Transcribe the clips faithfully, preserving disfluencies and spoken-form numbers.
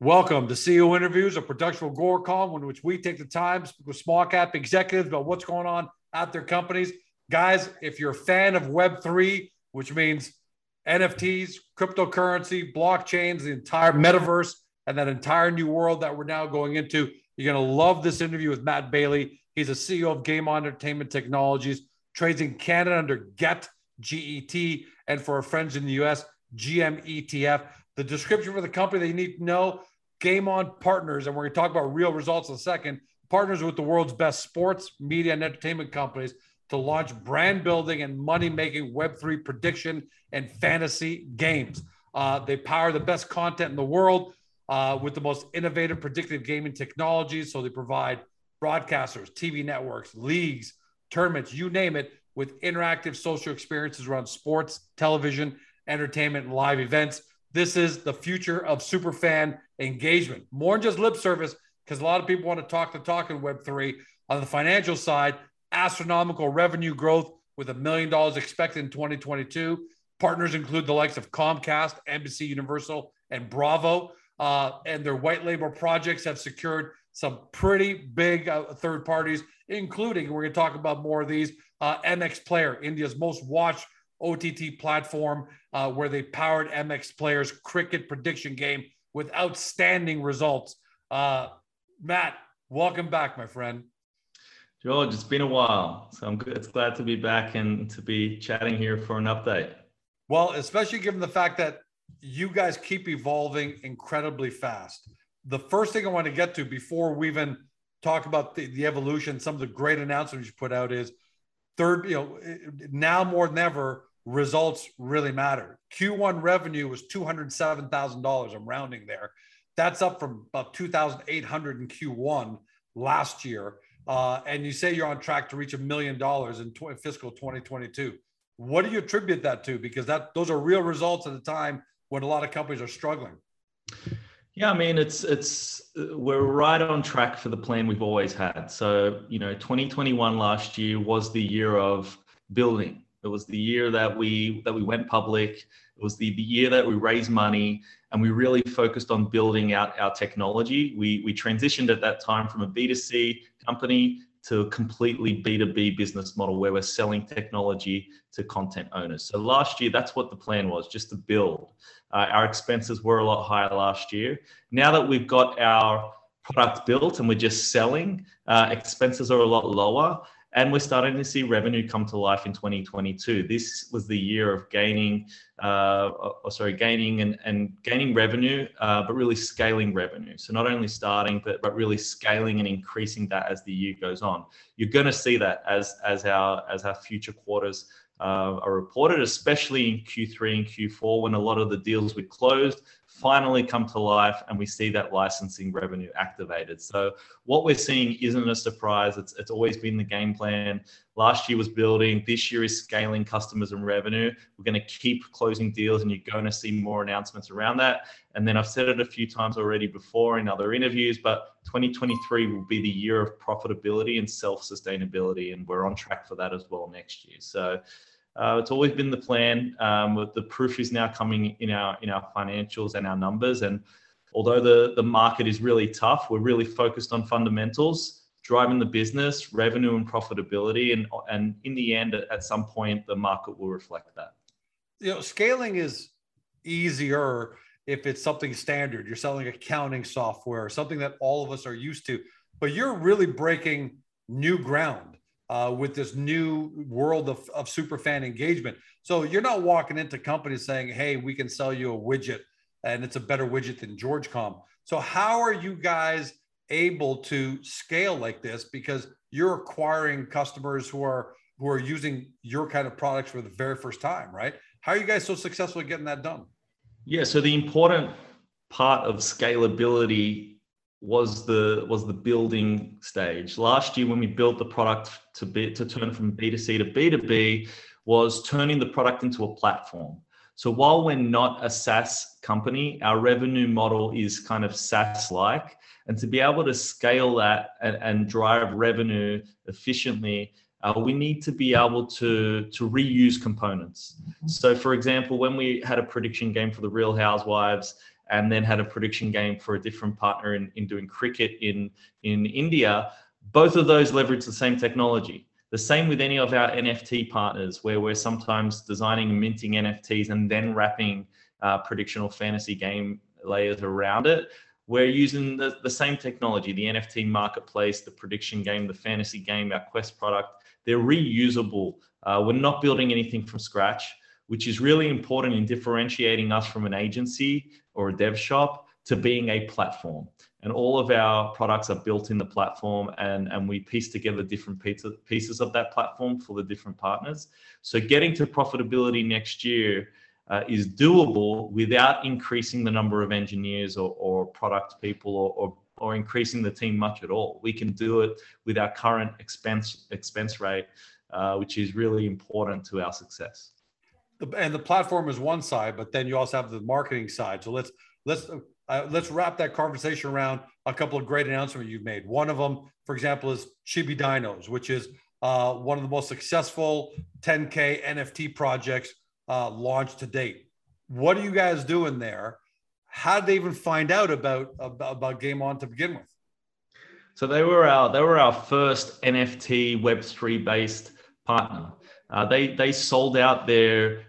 Welcome to C E O Interviews, a production of Gorecom, in which we take the time to speak with small cap executives about what's going on at their companies. Guys, if you're a fan of Web three, which means N F Ts, cryptocurrency, blockchains, the entire metaverse, and that entire new world that we're now going into, you're going to love this interview with Matt Bailey. He's the C E O of Game Entertainment Technologies, trades in Canada under G E T, G E T, and for our friends in the U S, G M E T F. The description for the company that you need to know, Game On Partners, and we're going to talk about real results in a second, partners with the world's best sports, media, and entertainment companies to launch brand building and money-making Web three prediction and fantasy games. Uh, they power the best content in the world uh, with the most innovative predictive gaming technologies. So they provide broadcasters, T V networks, leagues, tournaments, you name it, with interactive social experiences around sports, television, entertainment, and live events. This is the future of superfan engagement. More than just lip service, because a lot of people want to talk the talk in Web three. On the financial side, astronomical revenue growth with a million dollars expected in twenty twenty-two. Partners include the likes of Comcast, N B C Universal, and Bravo. Uh, and their white label projects have secured some pretty big uh, third parties, including, we're going to talk about more of these, uh, M X Player, India's most watched O T T platform, uh, where they powered M X Player's cricket prediction game with outstanding results. Uh, Matt, welcome back, my friend. George, it's been a while, so I'm good. It's glad to be back and to be chatting here for an update. Well, especially given the fact that you guys keep evolving incredibly fast. The first thing I want to get to before we even talk about the, the evolution, some of the great announcements you put out is third, you know, now more than ever, results really matter. Q one revenue was two hundred seven thousand dollars. I'm rounding there. That's up from about two thousand eight hundred in Q one last year. Uh, and you say you're on track to reach a million dollars in tw- fiscal twenty twenty-two. What do you attribute that to? Because that those are real results at a time when a lot of companies are struggling. Yeah, I mean, it's it's we're right on track for the plan we've always had. So, you know, twenty twenty-one last year was the year of building. It was the year that we that we went public. It was the, the year that we raised money, and we really focused on building out our technology. We we transitioned at that time from a B two C company to a completely B two B business model where we're selling technology to content owners. So last year, that's what the plan was, just to build. Uh, our expenses were a lot higher last year. Now that we've got our product built and we're just selling, uh, expenses are a lot lower, and we're starting to see revenue come to life in twenty twenty-two. This was the year of gaining, uh, or sorry, gaining and, and gaining revenue, uh, but really scaling revenue. So not only starting, but, but really scaling and increasing that as the year goes on. You're going to see that as, as, our, as our future quarters uh, are reported, especially in Q three and Q four, when a lot of the deals we closed finally come to life and we see that licensing revenue activated. So what we're seeing isn't a surprise. It's it's always been the game plan. Last year was building. This year is scaling customers and revenue. We're going to keep closing deals, and you're going to see more announcements around that. And then I've said it a few times already before in other interviews, but twenty twenty-three will be the year of profitability and self-sustainability, and we're on track for that as well next year. So Uh, it's always been the plan. Um, the proof is now coming in our in our financials and our numbers. And although the, the market is really tough, we're really focused on fundamentals, driving the business, revenue, and profitability. And and in the end, at some point, the market will reflect that. You know, scaling is easier if it's something standard. You're selling accounting software, something that all of us are used to. But you're really breaking new ground Uh, with this new world of, of superfan engagement. So you're not walking into companies saying, hey, we can sell you a widget and it's a better widget than Georgecom. So how are you guys able to scale like this? Because you're acquiring customers who are who are using your kind of products for the very first time, right? How are you guys so successful at getting that done? Yeah, so the important part of scalability was the was the building stage. Last year, when we built the product to be to turn from B two C to B two B, was turning the product into a platform. So while we're not a SaaS company, our revenue model is kind of SaaS-like, and to be able to scale that and, and drive revenue efficiently, uh, we need to be able to to reuse components. So for example, when we had a prediction game for the Real Housewives, and then had a prediction game for a different partner in, in doing cricket in, in India. Both of those leverage the same technology. The same with any of our N F T partners, where we're sometimes designing and minting N F Ts and then wrapping uh, prediction or fantasy game layers around it. We're using the, the same technology, the N F T marketplace, the prediction game, the fantasy game, our Quest product. They're reusable. Uh, we're not building anything from scratch, which is really important in differentiating us from an agency or a dev shop to being a platform. And all of our products are built in the platform, and, and we piece together different pieces of that platform for the different partners. So getting to profitability next year uh, is doable without increasing the number of engineers or, or product people or, or, or increasing the team much at all. We can do it with our current expense, expense rate, uh, which is really important to our success. And the platform is one side, but then you also have the marketing side. So let's let's uh, let's wrap that conversation around a couple of great announcements you've made. One of them, for example, is Chibi Dinos, which is uh, one of the most successful ten K N F T projects uh, launched to date. What are you guys doing there? How did they even find out about about Game On to begin with? So they were our they were our first N F T Web three based partner. Uh, they they sold out their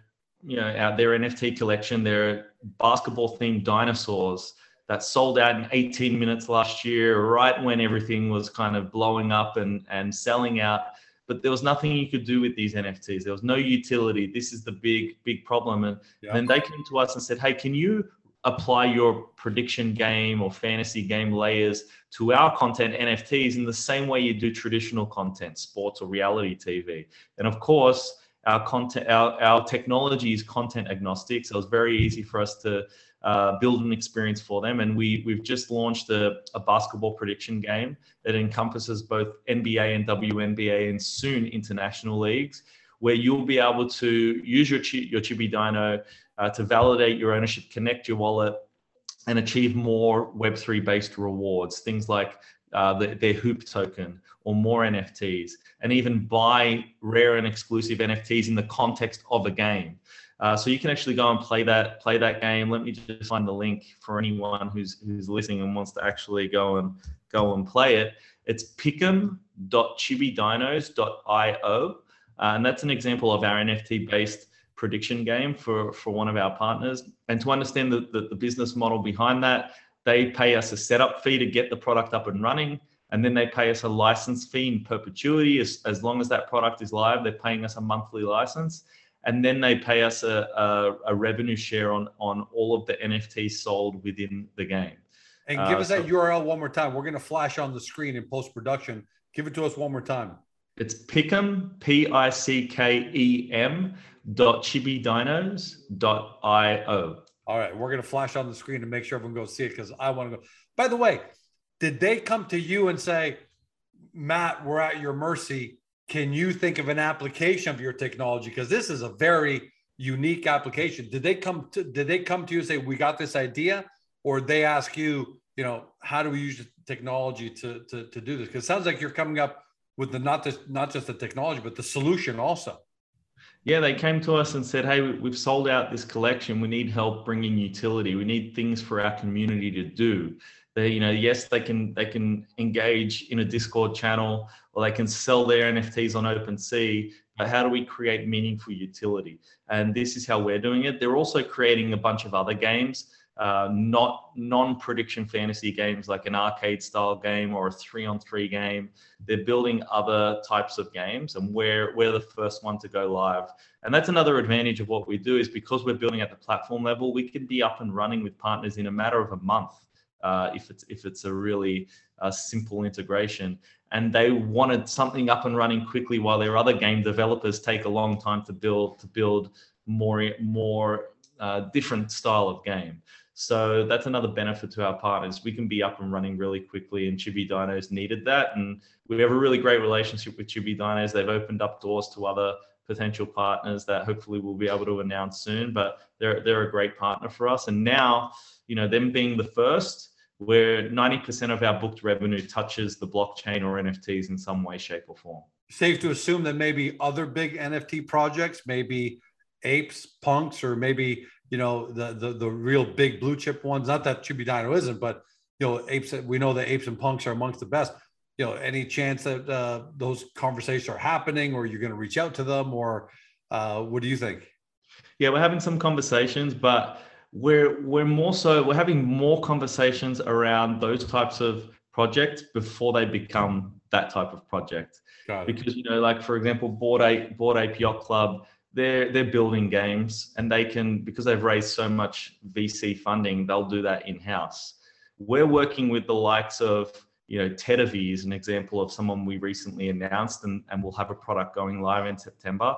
you know out their N F T collection, their basketball themed dinosaurs that sold out in eighteen minutes last year, right when everything was kind of blowing up and and selling out. But there was nothing you could do with these N F Ts. There was no utility. This is the big big problem. And yeah. then they came to us and said, "Hey, can you apply your prediction game or fantasy game layers to our content N F Ts in the same way you do traditional content, sports or reality T V?" And of course, our content, our, our technology is content agnostic, so it's very easy for us to uh, build an experience for them. And we, we've just launched a, a basketball prediction game that encompasses both N B A and W N B A and soon international leagues, where you'll be able to use your, chi your Chibi Dino uh, to validate your ownership, connect your wallet, and achieve more Web three based rewards, things like uh, the, their Hoop token or more N F Ts, and even buy rare and exclusive N F Ts in the context of a game. Uh, so you can actually go and play that play that game. Let me just find the link for anyone who's who's listening and wants to actually go and go and play it. It's pick'em dot chibi dinos dot i o. Uh, and that's an example of our N F T-based prediction game for, for one of our partners. And to understand the, the, the business model behind that, they pay us a setup fee to get the product up and running, and then they pay us a license fee in perpetuity. As, as long as that product is live, they're paying us a monthly license, and then they pay us a, a, a revenue share on, on all of the N F Ts sold within the game. And give uh, us that so U R L one more time. We're going to flash on the screen in post-production. Give it to us one more time. It's pick'em, P I C K E M, dot chibidinos, dot I O. All right, we're going to flash on the screen to make sure everyone goes see it, because I want to go. By the way, did they come to you and say, "Matt, we're at your mercy. Can you think of an application of your technology?" Because this is a very unique application. Did they come to, did they come to you and say, "We got this idea"? Or they ask you, you know, how do we use the technology to, to, to do this? Because it sounds like you're coming up with the not just not just the technology, but the solution also. Yeah, they came to us and said, "Hey, we've sold out this collection. We need help bringing utility. We need things for our community to do." They, you know, yes, they can they can engage in a Discord channel, or they can sell their N F Ts on OpenSea. But how do we create meaningful utility? And this is how we're doing it. They're also creating a bunch of other games, uh, not non-prediction fantasy games, like an arcade style game or a three on three game. They're building other types of games, and we're, we're the first one to go live. And that's another advantage of what we do, is because we're building at the platform level, we can be up and running with partners in a matter of a month. Uh, if it's, if it's a really uh, simple integration, and they wanted something up and running quickly while their other game developers take a long time to build, to build more, more uh, different style of game. So that's another benefit to our partners. We can be up and running really quickly, and Chibi Dinos needed that. And we have a really great relationship with Chibi Dinos. They've opened up doors to other potential partners that hopefully we'll be able to announce soon, but they're, they're a great partner for us. And now, you know, them being the first, where ninety percent of our booked revenue touches the blockchain or N F Ts in some way, shape, or form. Safe to assume that maybe other big N F T projects, maybe apes, punks, or maybe, you know, the the, the real big blue chip ones. Not that Chibi Dino isn't, but, you know, apes, we know that apes and punks are amongst the best. You know, any chance that uh, those conversations are happening, or you're going to reach out to them, or uh, what do you think? Yeah, we're having some conversations, but we're we're more so we're having more conversations around those types of projects before they become that type of project. Got it. Because, you know, like, for example, Board Ape, Board Ape Yacht Club, they're they're building games, and they can, because they've raised so much V C funding, they'll do that in house. We're working with the likes of, you know, Tatavi is an example of someone we recently announced, and, and we'll have a product going live in September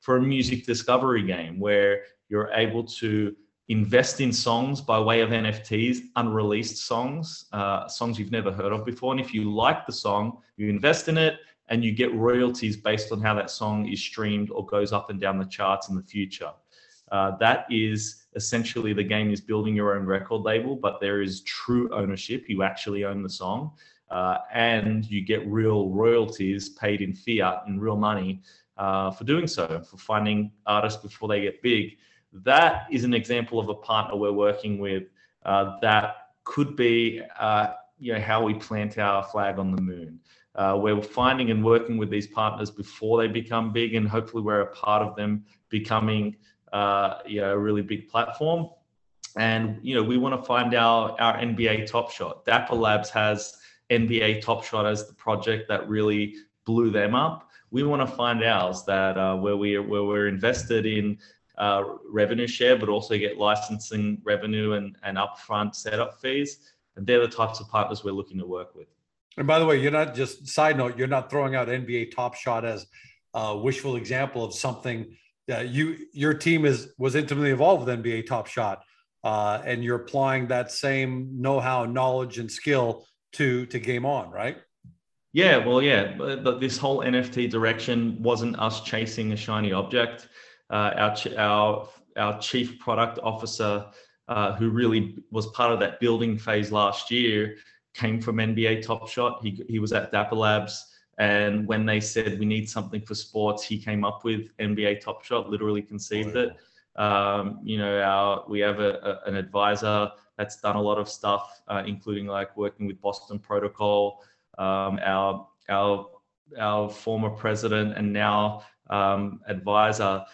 for a music discovery game where you're able to invest in songs by way of N F Ts, unreleased songs, uh, songs you've never heard of before. And if you like the song, you invest in it and you get royalties based on how that song is streamed or goes up and down the charts in the future. Uh, that is essentially, the game is building your own record label, but there is true ownership. You actually own the song, uh, and you get real royalties paid in fiat and real money uh, for doing so, for finding artists before they get big. That is an example of a partner we're working with uh, that could be, uh, you know, how we plant our flag on the moon. Uh, we're finding and working with these partners before they become big, and hopefully we're a part of them becoming, uh, you know, a really big platform. And, you know, we want to find our, our N B A Top Shot. Dapper Labs has N B A Top Shot as the project that really blew them up. We want to find ours, that uh, where we where we're invested in uh revenue share, but also get licensing revenue and, and upfront setup fees. And they're the types of partners we're looking to work with. And by the way, you're not just, side note, you're not throwing out N B A Top Shot as a wishful example of something that you, your team is, was intimately involved with N B A Top Shot. Uh, and you're applying that same know-how, knowledge, and skill to, to Game On, right? Yeah, well, yeah, but, but this whole N F T direction wasn't us chasing a shiny object. Uh, our, ch- our our chief product officer, uh, who really was part of that building phase last year, came from N B A Top Shot. He he was at Dapper Labs, and when they said we need something for sports, he came up with N B A Top Shot. Literally conceived it. Um, you know, our we have a, a, an advisor that's done a lot of stuff, uh, including like working with Boston Protocol. Um, our our our former president and now um, advisor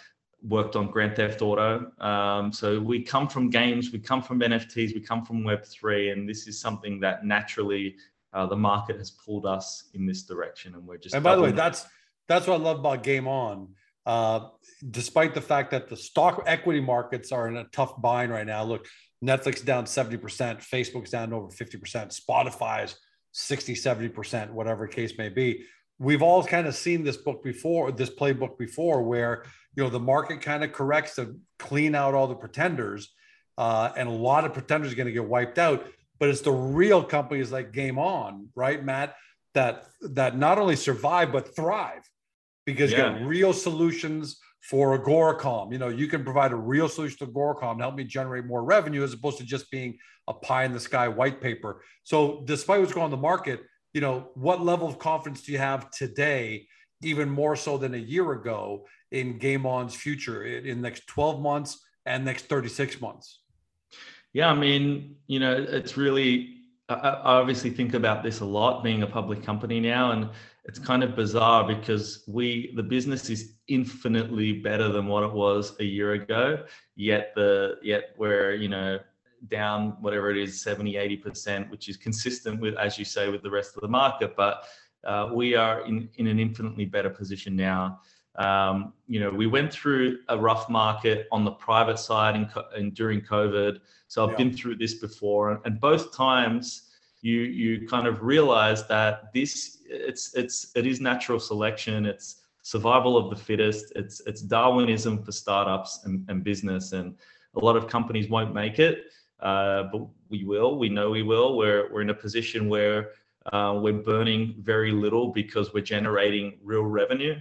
worked on Grand Theft Auto. Um, so we come from games, we come from N F Ts, we come from Web three, and this is something that naturally uh, the market has pulled us in this direction. And we're just- And by the way, that's that's what I love about Game On. Uh, despite the fact that the stock equity markets are in a tough bind right now. Look, Netflix down seventy percent, Facebook's down over fifty percent, Spotify's sixty, seventy percent, whatever case may be. We've all kind of seen this book before, this playbook before, where, you know, the market kind of corrects to clean out all the pretenders, uh, and a lot of pretenders are going to get wiped out. But it's the real companies like Game On, right, Matt, that that not only survive but thrive, because yeah. you got real solutions for Agoracom. You know, you can provide a real solution to Agoracom to help me generate more revenue, as opposed to just being a pie in the sky white paper. So, despite what's going on in the market, you know, what level of confidence do you have today, even more so than a year ago, in Game On's future in the next twelve months and next thirty-six months? Yeah, I mean, you know, it's really, I obviously think about this a lot being a public company now, and it's kind of bizarre because we, the business is infinitely better than what it was a year ago, yet the, yet we're, you know, down whatever it is, seventy, eighty percent, which is consistent with, as you say, with the rest of the market. But uh, we are in, in an infinitely better position now. Um, you know, we went through a rough market on the private side and, and during COVID. So I've yeah. been through this before, and, and both times you you kind of realize that this it's it's it is natural selection. It's survival of the fittest. It's it's Darwinism for startups and, and business, and a lot of companies won't make it. Uh, but we will, we know we will. We're we're in a position where uh, we're burning very little because we're generating real revenue.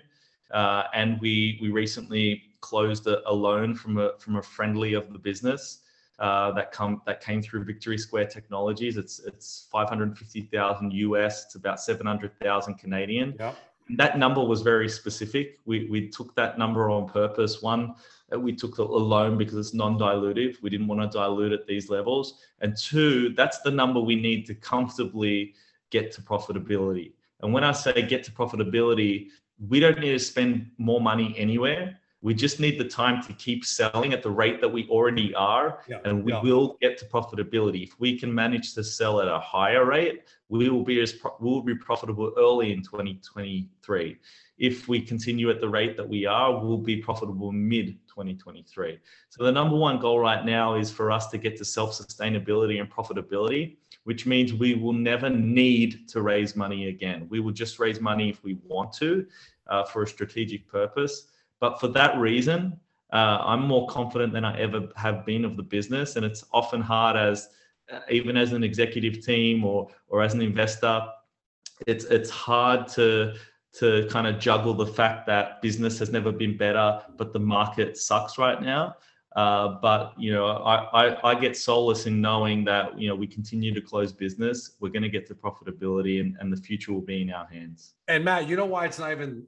Uh, and we we recently closed a, a loan from a from a friendly of the business uh, that come that came through Victory Square Technologies. It's it's five hundred fifty thousand U S. It's about seven hundred thousand Canadian. Yep. that number was very specific. We we took that number on purpose. One, we took a loan because it's non-dilutive. We didn't want to dilute at these levels. And two, that's the number we need to comfortably get to profitability. And when I say get to profitability, we don't need to spend more money anywhere. We just need the time to keep selling at the rate that we already are, yeah, and we yeah. will get to profitability. If we can manage to sell at a higher rate, we will be as pro- we'll be profitable early in twenty twenty-three. If we continue at the rate that we are, we'll be profitable mid twenty twenty-three. So the number one goal right now is for us to get to self-sustainability and profitability, which means we will never need to raise money again. We will just raise money if we want to, uh, for a strategic purpose. But for that reason, uh, I'm more confident than I ever have been of the business. And it's often hard as, uh, even as an executive team or or as an investor, it's it's hard to, to kind of juggle the fact that business has never been better, but the market sucks right now. Uh, but, you know, I, I, I get solace in knowing that, you know, we continue to close business. We're going to get to profitability, and, and the future will be in our hands. And Matt, you know why it's not even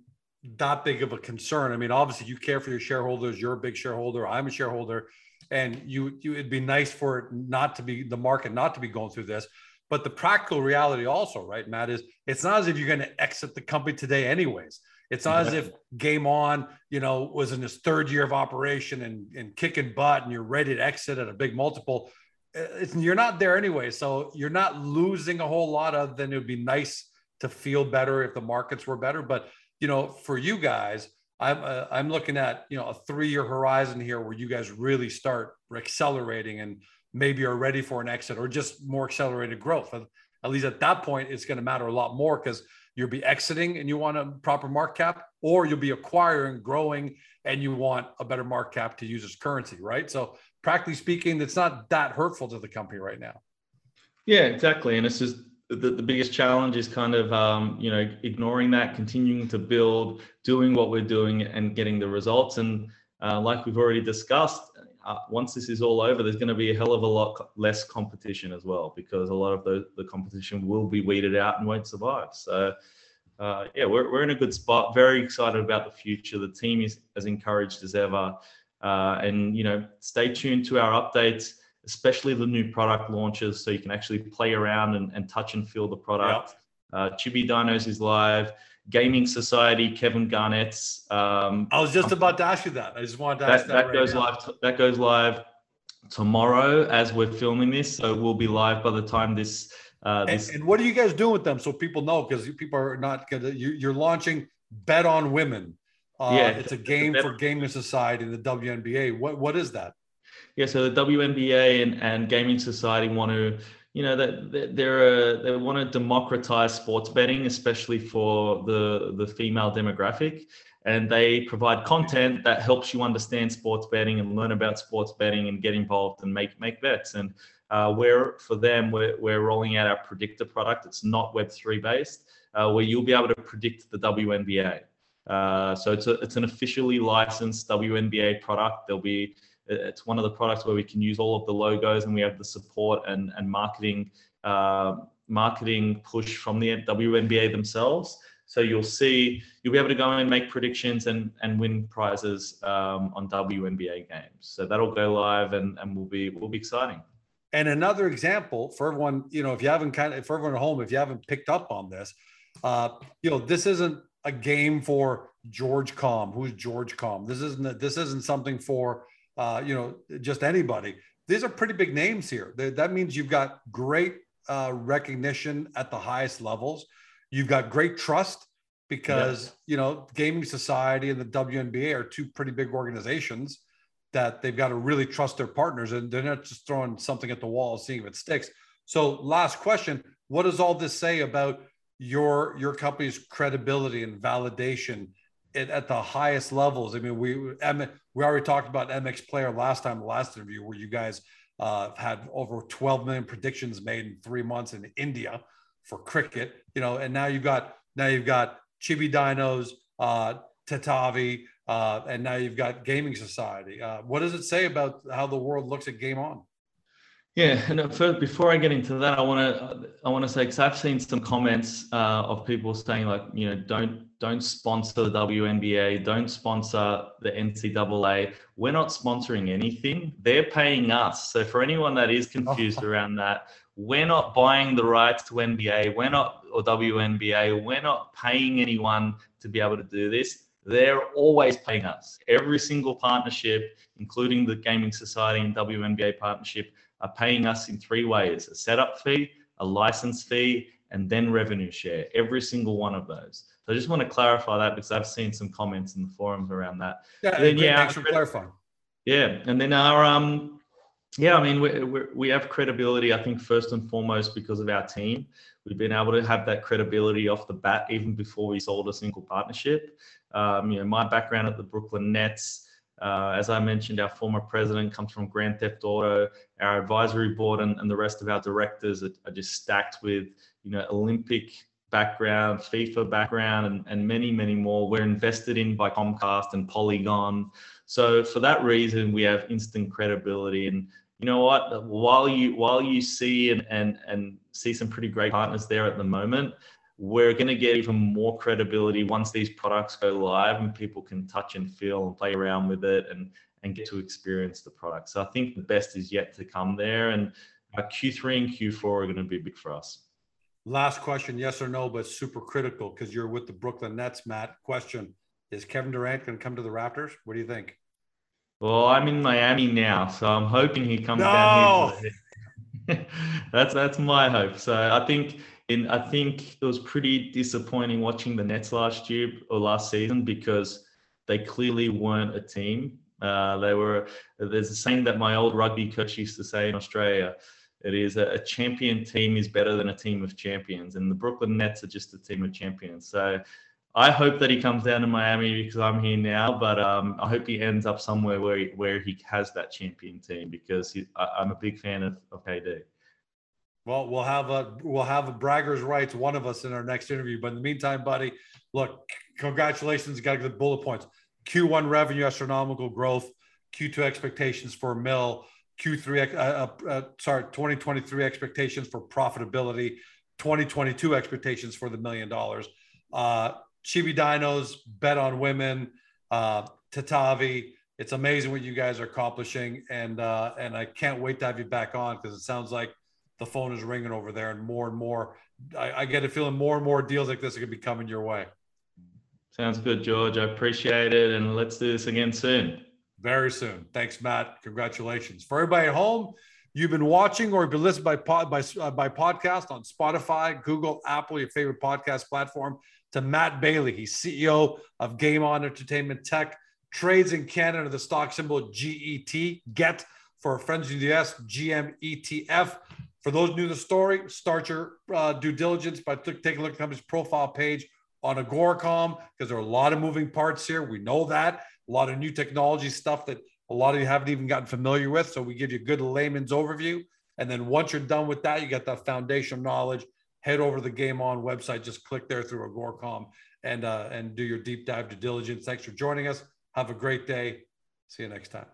that big of a concern? I mean, obviously you care for your shareholders, you're a big shareholder, I'm a shareholder, and you, you it'd be nice for it not to be the market, not to be going through this, but the practical reality also, right, Matt, is it's not as if you're going to exit the company today anyways. It's not as if Game On, you know, was in its third year of operation and, and kicking butt and you're ready to exit at a big multiple. It's, you're not there anyway. So you're not losing a whole lot other than it would be nice to feel better if the markets were better. But you know, for you guys, I'm uh, I'm looking at, you know, a three-year horizon here where you guys really start accelerating and maybe are ready for an exit or just more accelerated growth. At least at that point, it's going to matter a lot more because you'll be exiting and you want a proper market cap, or you'll be acquiring, growing, and you want a better market cap to use as currency, right? So practically speaking, it's not that hurtful to the company right now. Yeah, exactly. And it's just, The, the biggest challenge is kind of, um, you know, ignoring that, continuing to build, doing what we're doing and getting the results. And uh, like we've already discussed, uh, once this is all over, there's going to be a hell of a lot less competition as well, because a lot of the, the competition will be weeded out and won't survive. So, uh, yeah, we're we're in a good spot. Very excited about the future. The team is as encouraged as ever. Uh, and, you know, stay tuned to our updates, especially the new product launches, so you can actually play around and, and touch and feel the product. Yep. Uh, Chibi Dinos is live. Gaming Society, Kevin Garnett's. Um, I was just about to ask you that. I just wanted to that, ask that. That right goes now. live. T- that goes live tomorrow as we're filming this, so we'll be live by the time this. Uh, this... And, and what are you guys doing with them, so people know? Because people are not going to. You, you're launching Bet on Women. Uh, yeah, it's a game bet- for Gaming Society in the W N B A. What what is that? Yeah, so the W N B A and, and Gaming Society want to, you know, that they, they're a, they want to democratize sports betting, especially for the the female demographic, and they provide content that helps you understand sports betting and learn about sports betting and get involved and make make bets. And uh, we're for them, we're we're rolling out our predictor product. It's not Web three based, uh, where you'll be able to predict the W N B A. Uh, so it's a, it's an officially licensed W N B A product. There'll be It's one of the products where we can use all of the logos, and we have the support and, and marketing uh, marketing push from the W N B A themselves. So you'll see, you'll be able to go in and make predictions and, and win prizes um, on W N B A games. So that'll go live, and, and will be will be exciting. And another example for everyone, you know, if you haven't kind of, for everyone at home, if you haven't picked up on this, uh, you know, this isn't a game for George Com. Who's George Com? This isn't a, this isn't something for Uh, you know, just anybody. These are pretty big names here. They, that means you've got great uh, recognition at the highest levels. You've got great trust because, yes. you know, Gaming Society and the W N B A are two pretty big organizations that they've got to really trust their partners, and they're not just throwing something at the wall and seeing if it sticks. So last question, what does all this say about your, your company's credibility and validation It, at the highest levels? I mean, we we already talked about M X Player last time, the last interview, where you guys uh, had over twelve million predictions made in three months in India for cricket. You know, and now you've got now you've got Chibi Dinos, uh, Tatavi, uh, and now you've got Gaming Society. Uh, what does it say about how the world looks at Game On? Yeah, and first, before I get into that, I want to I want to say, because I've seen some comments uh, of people saying, like, you know, don't don't sponsor the W N B A, don't sponsor the N C double A. We're not sponsoring anything. They're paying us. So for anyone that is confused around that, we're not buying the rights to N B A. We're not, or W N B A. We're not paying anyone to be able to do this. They're always paying us. Every single partnership, including the Gaming Society and W N B A partnership, are paying us in three ways: a setup fee, a license fee, and then revenue share, every single one of those. So I just want to clarify that, because I've seen some comments in the forums around that. Yeah, and then, yeah, thanks for clarifying. Yeah, and then our, um, yeah, I mean, we, we, we have credibility, I think, first and foremost, because of our team. We've been able to have that credibility off the bat, even before we sold a single partnership. Um, you know, my background at the Brooklyn Nets, Uh, as I mentioned, our former president comes from Grand Theft Auto. Our advisory board and, and the rest of our directors are, are just stacked with, you know, Olympic background, FIFA background, and, and many, many more. We're invested in by Comcast and Polygon. So for that reason, we have instant credibility. And you know what? While you while you see and and, and see some pretty great partners there at the moment, we're going to get even more credibility once these products go live and people can touch and feel and play around with it and, and get to experience the product. So I think the best is yet to come there, and Q three and Q four are going to be big for us. Last question, yes or no, but super critical because you're with the Brooklyn Nets, Matt. Question, is Kevin Durant going to come to the Raptors? What do you think? Well, I'm in Miami now, so I'm hoping he comes no! down here. that's, that's my hope. So I think... And I think it was pretty disappointing watching the Nets last year or last season, because they clearly weren't a team. Uh, they were. There's a saying that my old rugby coach used to say in Australia. It is a, a champion team is better than a team of champions, and the Brooklyn Nets are just a team of champions. So I hope that he comes down to Miami, because I'm here now. But um, I hope he ends up somewhere where he, where he has that champion team, because he, I, I'm a big fan of, of K D. Well, we'll have a we'll have a bragger's rights, one of us, in our next interview. But in the meantime, buddy, look, congratulations. You got to get the bullet points. Q one revenue, astronomical growth. Q two expectations for a mill. Q three, uh, uh, sorry, twenty twenty-three expectations for profitability. twenty twenty-two expectations for the million dollars. Uh, Chibi Dinos, Bet on Women, uh, Tatavi. It's amazing what you guys are accomplishing, and uh, and I can't wait to have you back on, because it sounds like the phone is ringing over there, and more and more, I, I get a feeling more and more deals like this are going to be coming your way. Sounds good, George. I appreciate it. And let's do this again soon. Very soon. Thanks, Matt. Congratulations. For everybody at home, you've been watching or been listening by, pod, by, uh, by podcast on Spotify, Google, Apple, your favorite podcast platform, to Matt Bailey. He's C E O of Game On Entertainment Tech, trades in Canada, the stock symbol G E T, G E T, for our friends in the U S, G M E T F. For those new to the story, start your uh, due diligence by t- taking a look at the company's profile page on Agoracom, because there are a lot of moving parts here. We know that. A lot of new technology stuff that a lot of you haven't even gotten familiar with. So we give you a good layman's overview. And then once you're done with that, you got that foundational knowledge, head over to the Game On website. Just click there through Agoracom and, uh, and do your deep dive due diligence. Thanks for joining us. Have a great day. See you next time.